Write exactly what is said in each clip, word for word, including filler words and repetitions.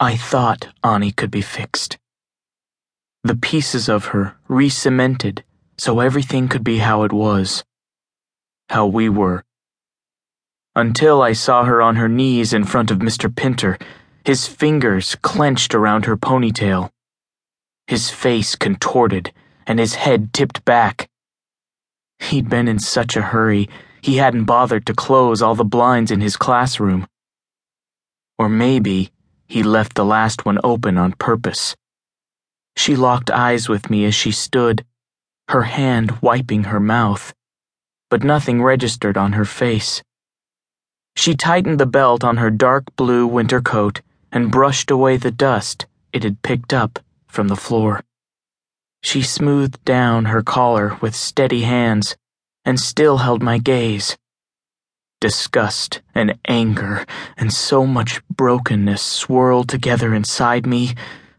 I thought Ani could be fixed. The pieces of her re-cemented so everything could be how it was. How we were. Until I saw her on her knees in front of Mister Pinter, his fingers clenched around her ponytail, his face contorted and his head tipped back. He'd been in such a hurry, he hadn't bothered to close all the blinds in his classroom. Or maybe he left the last one open on purpose. She locked eyes with me as she stood, her hand wiping her mouth, but nothing registered on her face. She tightened the belt on her dark blue winter coat and brushed away the dust it had picked up from the floor. She smoothed down her collar with steady hands and still held my gaze. Disgust and anger and so much brokenness swirled together inside me,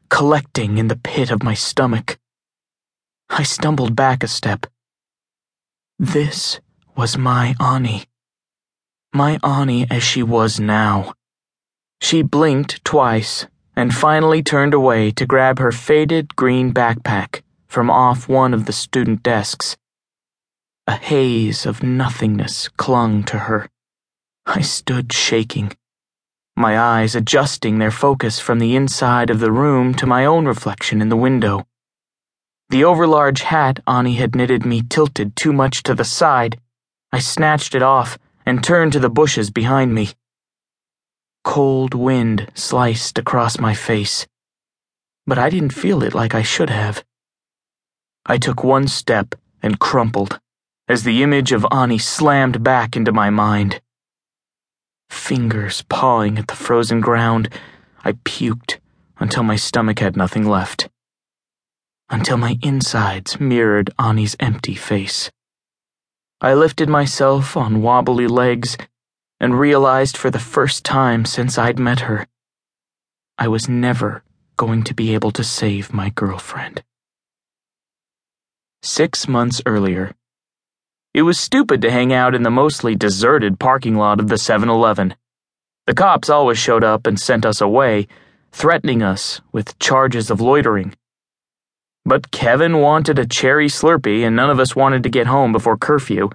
collecting in the pit of my stomach. I stumbled back a step. This was my Ani. My Ani as she was now. She blinked twice and finally turned away to grab her faded green backpack from off one of the student desks. A haze of nothingness clung to her. I stood shaking, my eyes adjusting their focus from the inside of the room to my own reflection in the window. The overlarge hat Ani had knitted me tilted too much to the side. I snatched it off and turned to the bushes behind me. Cold wind sliced across my face, but I didn't feel it like I should have. I took one step and crumpled as the image of Ani slammed back into my mind. Fingers pawing at the frozen ground, I puked until my stomach had nothing left. Until my insides mirrored Ani's empty face. I lifted myself on wobbly legs and realized for the first time since I'd met her, I was never going to be able to save my girlfriend. Six months earlier, it was stupid to hang out in the mostly deserted parking lot of the seven eleven. The cops always showed up and sent us away, threatening us with charges of loitering. But Kevin wanted a cherry Slurpee and none of us wanted to get home before curfew.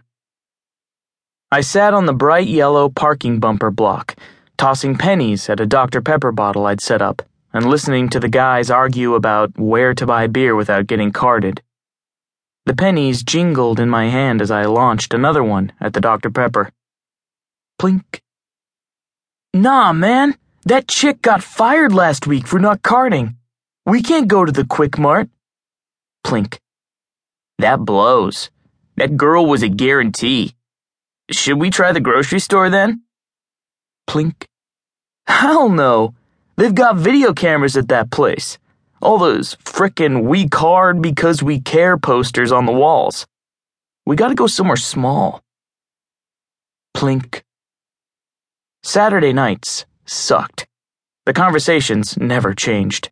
I sat on the bright yellow parking bumper block, tossing pennies at a Doctor Pepper bottle I'd set up and listening to the guys argue about where to buy beer without getting carded. The pennies jingled in my hand as I launched another one at the Doctor Pepper. Plink. Nah, man, that chick got fired last week for not carding. We can't go to the Quick Mart. Plink. That blows. That girl was a guarantee. Should we try the grocery store then? Plink. Hell no. They've got video cameras at that place. All those frickin' we card because we care posters on the walls. We gotta go somewhere small. Plink. Saturday nights sucked. The conversations never changed.